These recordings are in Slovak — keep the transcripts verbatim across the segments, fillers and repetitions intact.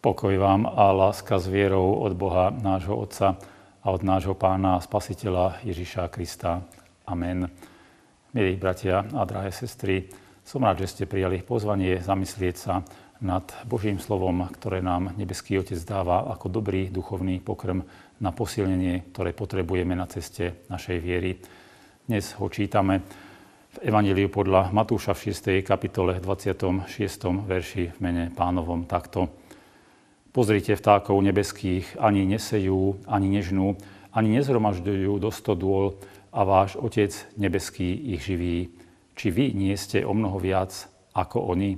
Pokoj vám a láska s vierou od Boha nášho Otca a od nášho Pána Spasiteľa Ježiša Krista. Amen. Milí bratia a drahé sestry, som rád, že ste prijali pozvanie zamyslieť sa nad Božím slovom, ktoré nám nebeský Otec dáva ako dobrý duchovný pokrm na posilnenie, ktoré potrebujeme na ceste našej viery. Dnes ho čítame v Evanjeliu podľa Matúša v šiestej kapitole dvadsiatom šiestom verši v mene Pánovom takto. Pozrite vtákov nebeských, ani nesejú, ani nežnú, ani nezhromažďujú do stodôl a váš Otec nebeský ich živí. Či vy nie ste o mnoho viac ako oni?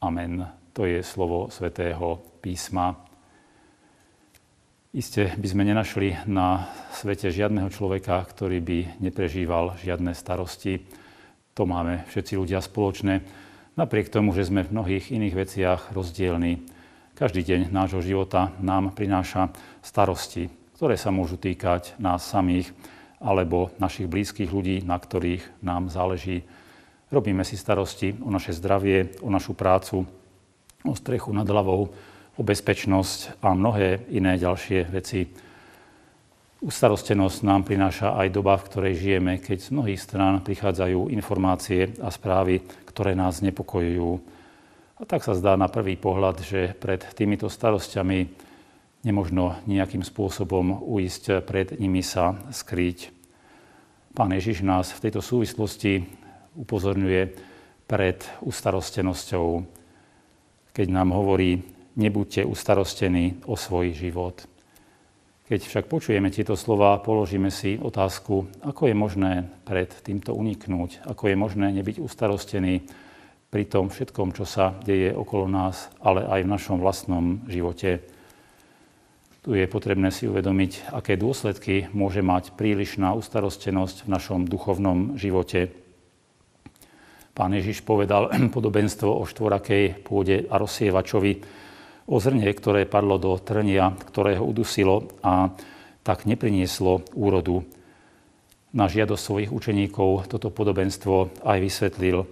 Amen. To je slovo Svätého písma. Iste by sme nenašli na svete žiadneho človeka, ktorý by neprežíval žiadne starosti. To máme všetci ľudia spoločné, napriek tomu, že sme v mnohých iných veciach rozdielni. Každý deň nášho života nám prináša starosti, ktoré sa môžu týkať nás samých alebo našich blízkych ľudí, na ktorých nám záleží. Robíme si starosti o naše zdravie, o našu prácu, o strechu nad hlavou, o bezpečnosť a mnohé iné ďalšie veci. Ustarostenosť nám prináša aj doba, v ktorej žijeme, keď z mnohých strán prichádzajú informácie a správy, ktoré nás znepokojujú. A tak sa zdá na prvý pohľad, že pred týmito starosťami nemožno nejakým spôsobom uísť, pred nimi sa skryť. Pán Ježiš nás v tejto súvislosti upozorňuje pred ustarostenosťou, keď nám hovorí, nebuďte ustarostení o svoj život. Keď však počujeme tieto slová, položíme si otázku, ako je možné pred týmto uniknúť, ako je možné nebyť ustarostený pri tom všetkom, čo sa deje okolo nás, ale aj v našom vlastnom živote. Tu je potrebné si uvedomiť, aké dôsledky môže mať prílišná ustarostenosť v našom duchovnom živote. Pán Ježiš povedal podobenstvo o štvorakej pôde a rozsievačovi, o zrne, ktoré padlo do trnia, ktoré ho udusilo a tak neprinieslo úrodu. Na žiadosť svojich učeníkov toto podobenstvo aj vysvetlil.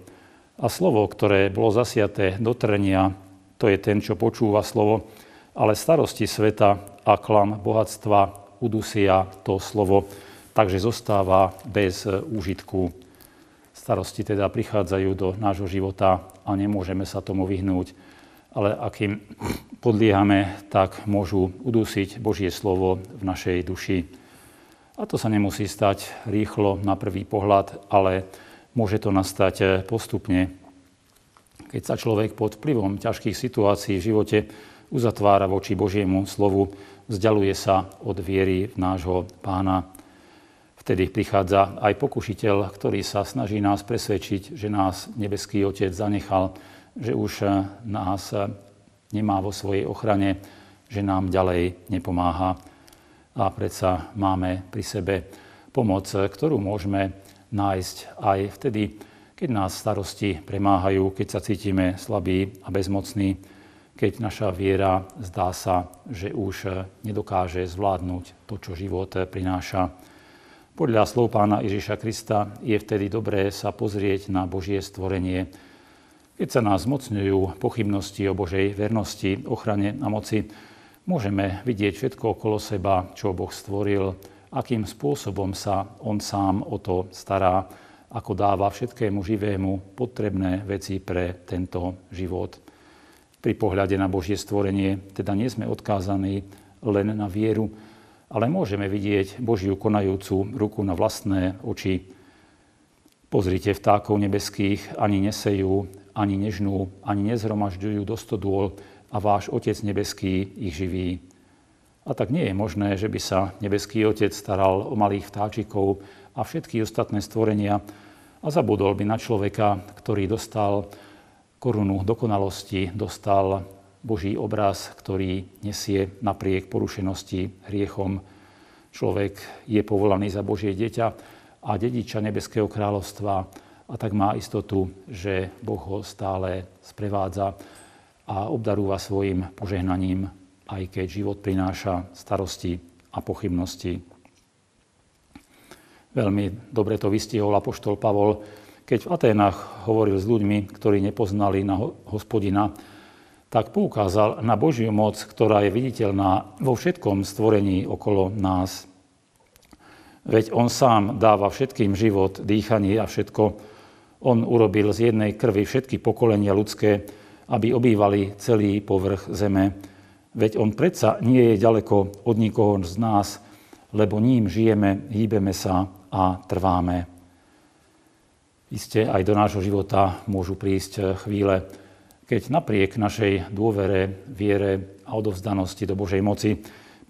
A slovo, ktoré bolo zasiaté do trnia, to je ten, čo počúva slovo, ale starosti sveta a klam bohatstva udusia to slovo, takže zostáva bez úžitku. Starosti teda prichádzajú do nášho života a nemôžeme sa tomu vyhnúť, ale ak im podliehame, tak môžu udusiť Božie slovo v našej duši. A to sa nemusí stať rýchlo na prvý pohľad, ale môže to nastať postupne, keď sa človek pod vplyvom ťažkých situácií v živote uzatvára voči Božiemu slovu, vzdialuje sa od viery v nášho Pána. Vtedy prichádza aj pokušiteľ, ktorý sa snaží nás presvedčiť, že nás nebeský Otec zanechal, že už nás nemá vo svojej ochrane, že nám ďalej nepomáha. A predsa máme pri sebe pomoc, ktorú môžeme nájsť aj vtedy, keď nás starosti premáhajú, keď sa cítime slabí a bezmocní, keď naša viera zdá sa, že už nedokáže zvládnuť to, čo život prináša. Podľa slov Pána Ježiša Krista je vtedy dobré sa pozrieť na Božie stvorenie. Keď sa nás zmocňujú pochybnosti o Božej vernosti, ochrane a moci, môžeme vidieť všetko okolo seba, čo Boh stvoril, akým spôsobom sa on sám o to stará, ako dáva všetkému živému potrebné veci pre tento život. Pri pohľade na Božie stvorenie teda nie sme odkázaní len na vieru, ale môžeme vidieť Božiu konajúcu ruku na vlastné oči. Pozrite vtákov nebeských, ani nesejú, ani nežnú, ani nezhromažďujú do stodôl a váš Otec nebeský ich živí. A tak nie je možné, že by sa nebeský Otec staral o malých vtáčikov a všetky ostatné stvorenia a zabudol by na človeka, ktorý dostal korunu dokonalosti, dostal Boží obraz, ktorý nesie napriek porušenosti hriechom. Človek je povolaný za Božie dieťa a dediča nebeského kráľovstva a tak má istotu, že Boh ho stále sprevádza a obdarúva svojim požehnaním, aj keď život prináša starosti a pochybnosti. Veľmi dobre to vystihol apoštol Pavol, keď v Aténach hovoril s ľuďmi, ktorí nepoznali na Hospodina. tak poukázal na Božiu moc, ktorá je viditeľná vo všetkom stvorení okolo nás. Veď on sám dáva všetkým život, dýchanie a všetko. On urobil z jednej krvi všetky pokolenia ľudské, aby obývali celý povrch zeme. Veď on predsa nie je ďaleko od nikoho z nás, lebo ním žijeme, hýbeme sa a trváme. Iste aj do nášho života môžu prísť chvíle, keď napriek našej dôvere, viere a odovzdanosti do Božej moci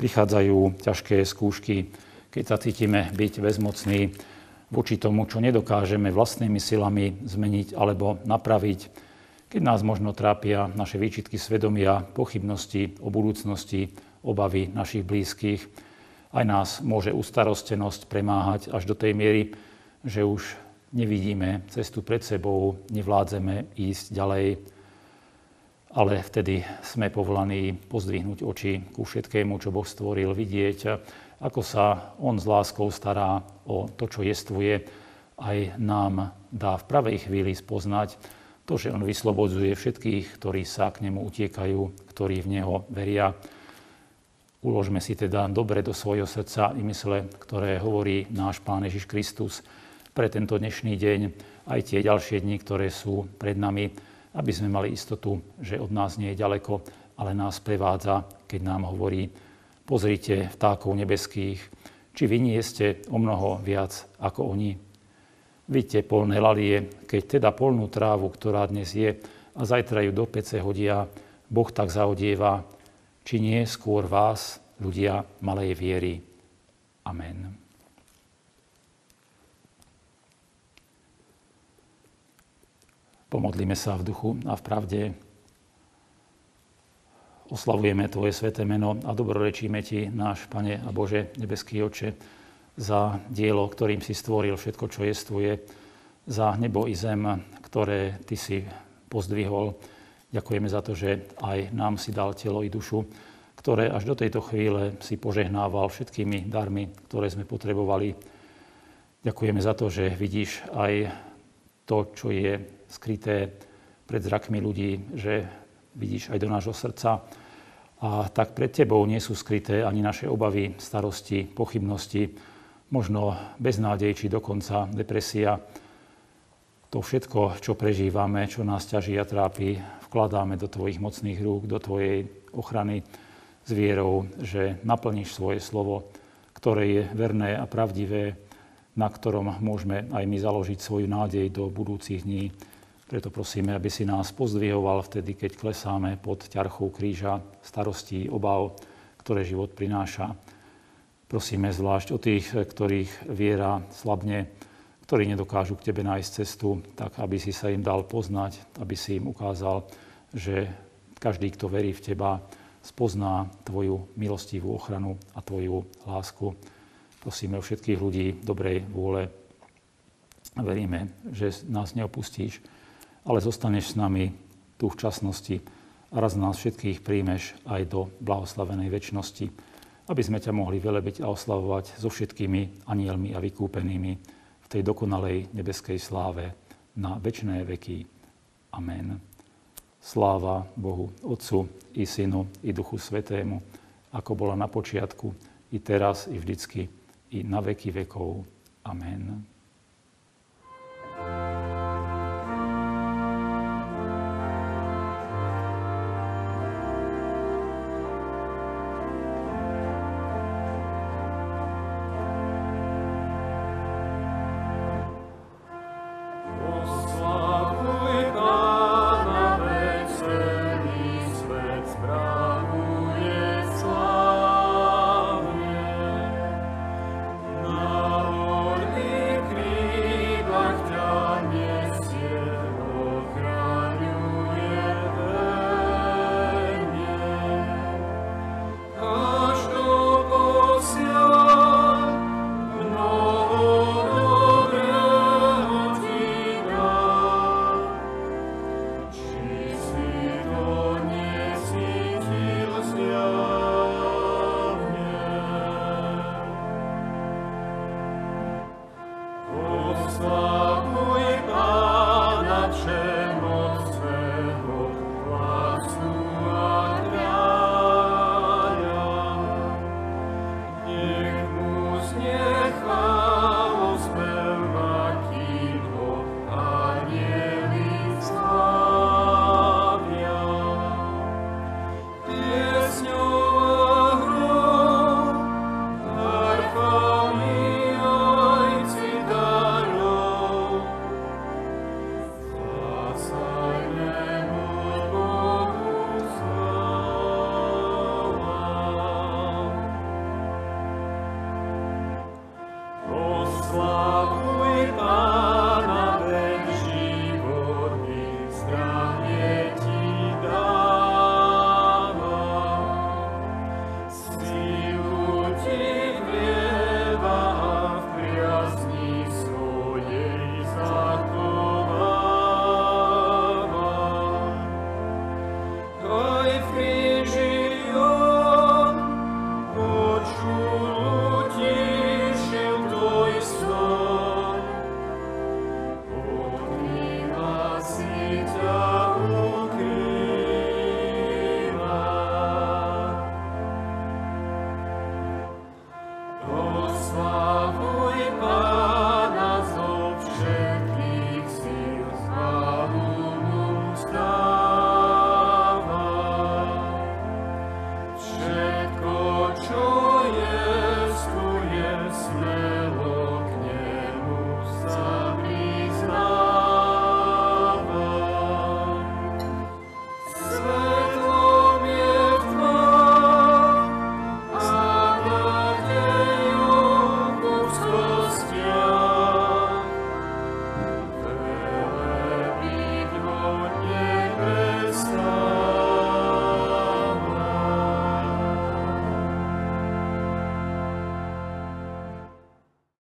prichádzajú ťažké skúšky, keď sa cítime byť bezmocní voči tomu, čo nedokážeme vlastnými silami zmeniť alebo napraviť, keď nás možno trápia naše výčitky svedomia, pochybnosti o budúcnosti, obavy našich blízkych. Aj nás môže ustarostenosť premáhať až do tej miery, že už nevidíme cestu pred sebou, nevládzeme ísť ďalej. Ale vtedy sme povolaní pozdvihnúť oči ku všetkému, čo Boh stvoril, vidieť, ako sa on s láskou stará o to, čo jestvuje, aj nám dá v pravej chvíli spoznať to, že on vyslobodzuje všetkých, ktorí sa k nemu utiekajú, ktorí v neho veria. Uložme si teda dobre do svojho srdca i mysle, ktoré hovorí náš Pán Ježiš Kristus pre tento dnešný deň, aj tie ďalšie dni, ktoré sú pred nami, aby sme mali istotu, že od nás nie je ďaleko, ale nás prevádza, keď nám hovorí: pozrite vtákov nebeských, či vy nie ste omnoho viac ako oni. Vidíte polné lalie, keď teda polnú trávu, ktorá dnes je, a zajtra ju do pece hodia, Boh tak zaodieva, či nie skôr vás, ľudia malej viery. Amen. Pomodlíme sa v duchu a v pravde. Oslavujeme Tvoje sväté meno a dobrorečíme Ti, náš Pane a Bože, nebeský Otče, za dielo, ktorým si stvoril všetko, čo jestvuje, za nebo i zem, ktoré Ty si pozdvihol. Ďakujeme za to, že aj nám si dal telo i dušu, ktoré až do tejto chvíle si požehnával všetkými darmi, ktoré sme potrebovali. Ďakujeme za to, že vidíš aj to, čo je skryté pred zrakmi ľudí, že vidíš aj do nášho srdca. A tak pred tebou nie sú skryté ani naše obavy, starosti, pochybnosti, možno beznádej či dokonca depresia. To všetko, čo prežívame, čo nás ťaží a trápi, vkladáme do tvojich mocných rúk, do tvojej ochrany s vierou, že naplníš svoje slovo, ktoré je verné a pravdivé, na ktorom môžeme aj my založiť svoju nádej do budúcich dní. Preto prosíme, aby si nás pozdvihoval vtedy, keď klesáme pod ťarchou kríža starostí, obáv, ktoré život prináša. Prosíme zvlášť o tých, ktorých viera slabne, ktorí nedokážu k Tebe nájsť cestu, tak aby si sa im dal poznať, aby si im ukázal, že každý, kto verí v Teba, spozná Tvoju milostivú ochranu a Tvoju lásku. Prosíme o všetkých ľudí dobrej vôle. Veríme, že nás neopustíš, ale zostaneš s nami tu v časnosti a raz nás všetkých príjmeš aj do blahoslavenej večnosti, aby sme ťa mohli velebiť a oslavovať so všetkými anielmi a vykúpenými v tej dokonalej nebeskej sláve na večné veky. Amen. Sláva Bohu, Otcu i Synu i Duchu Svätému, ako bola na počiatku, i teraz, i vždycky, i na veky vekov. Amen.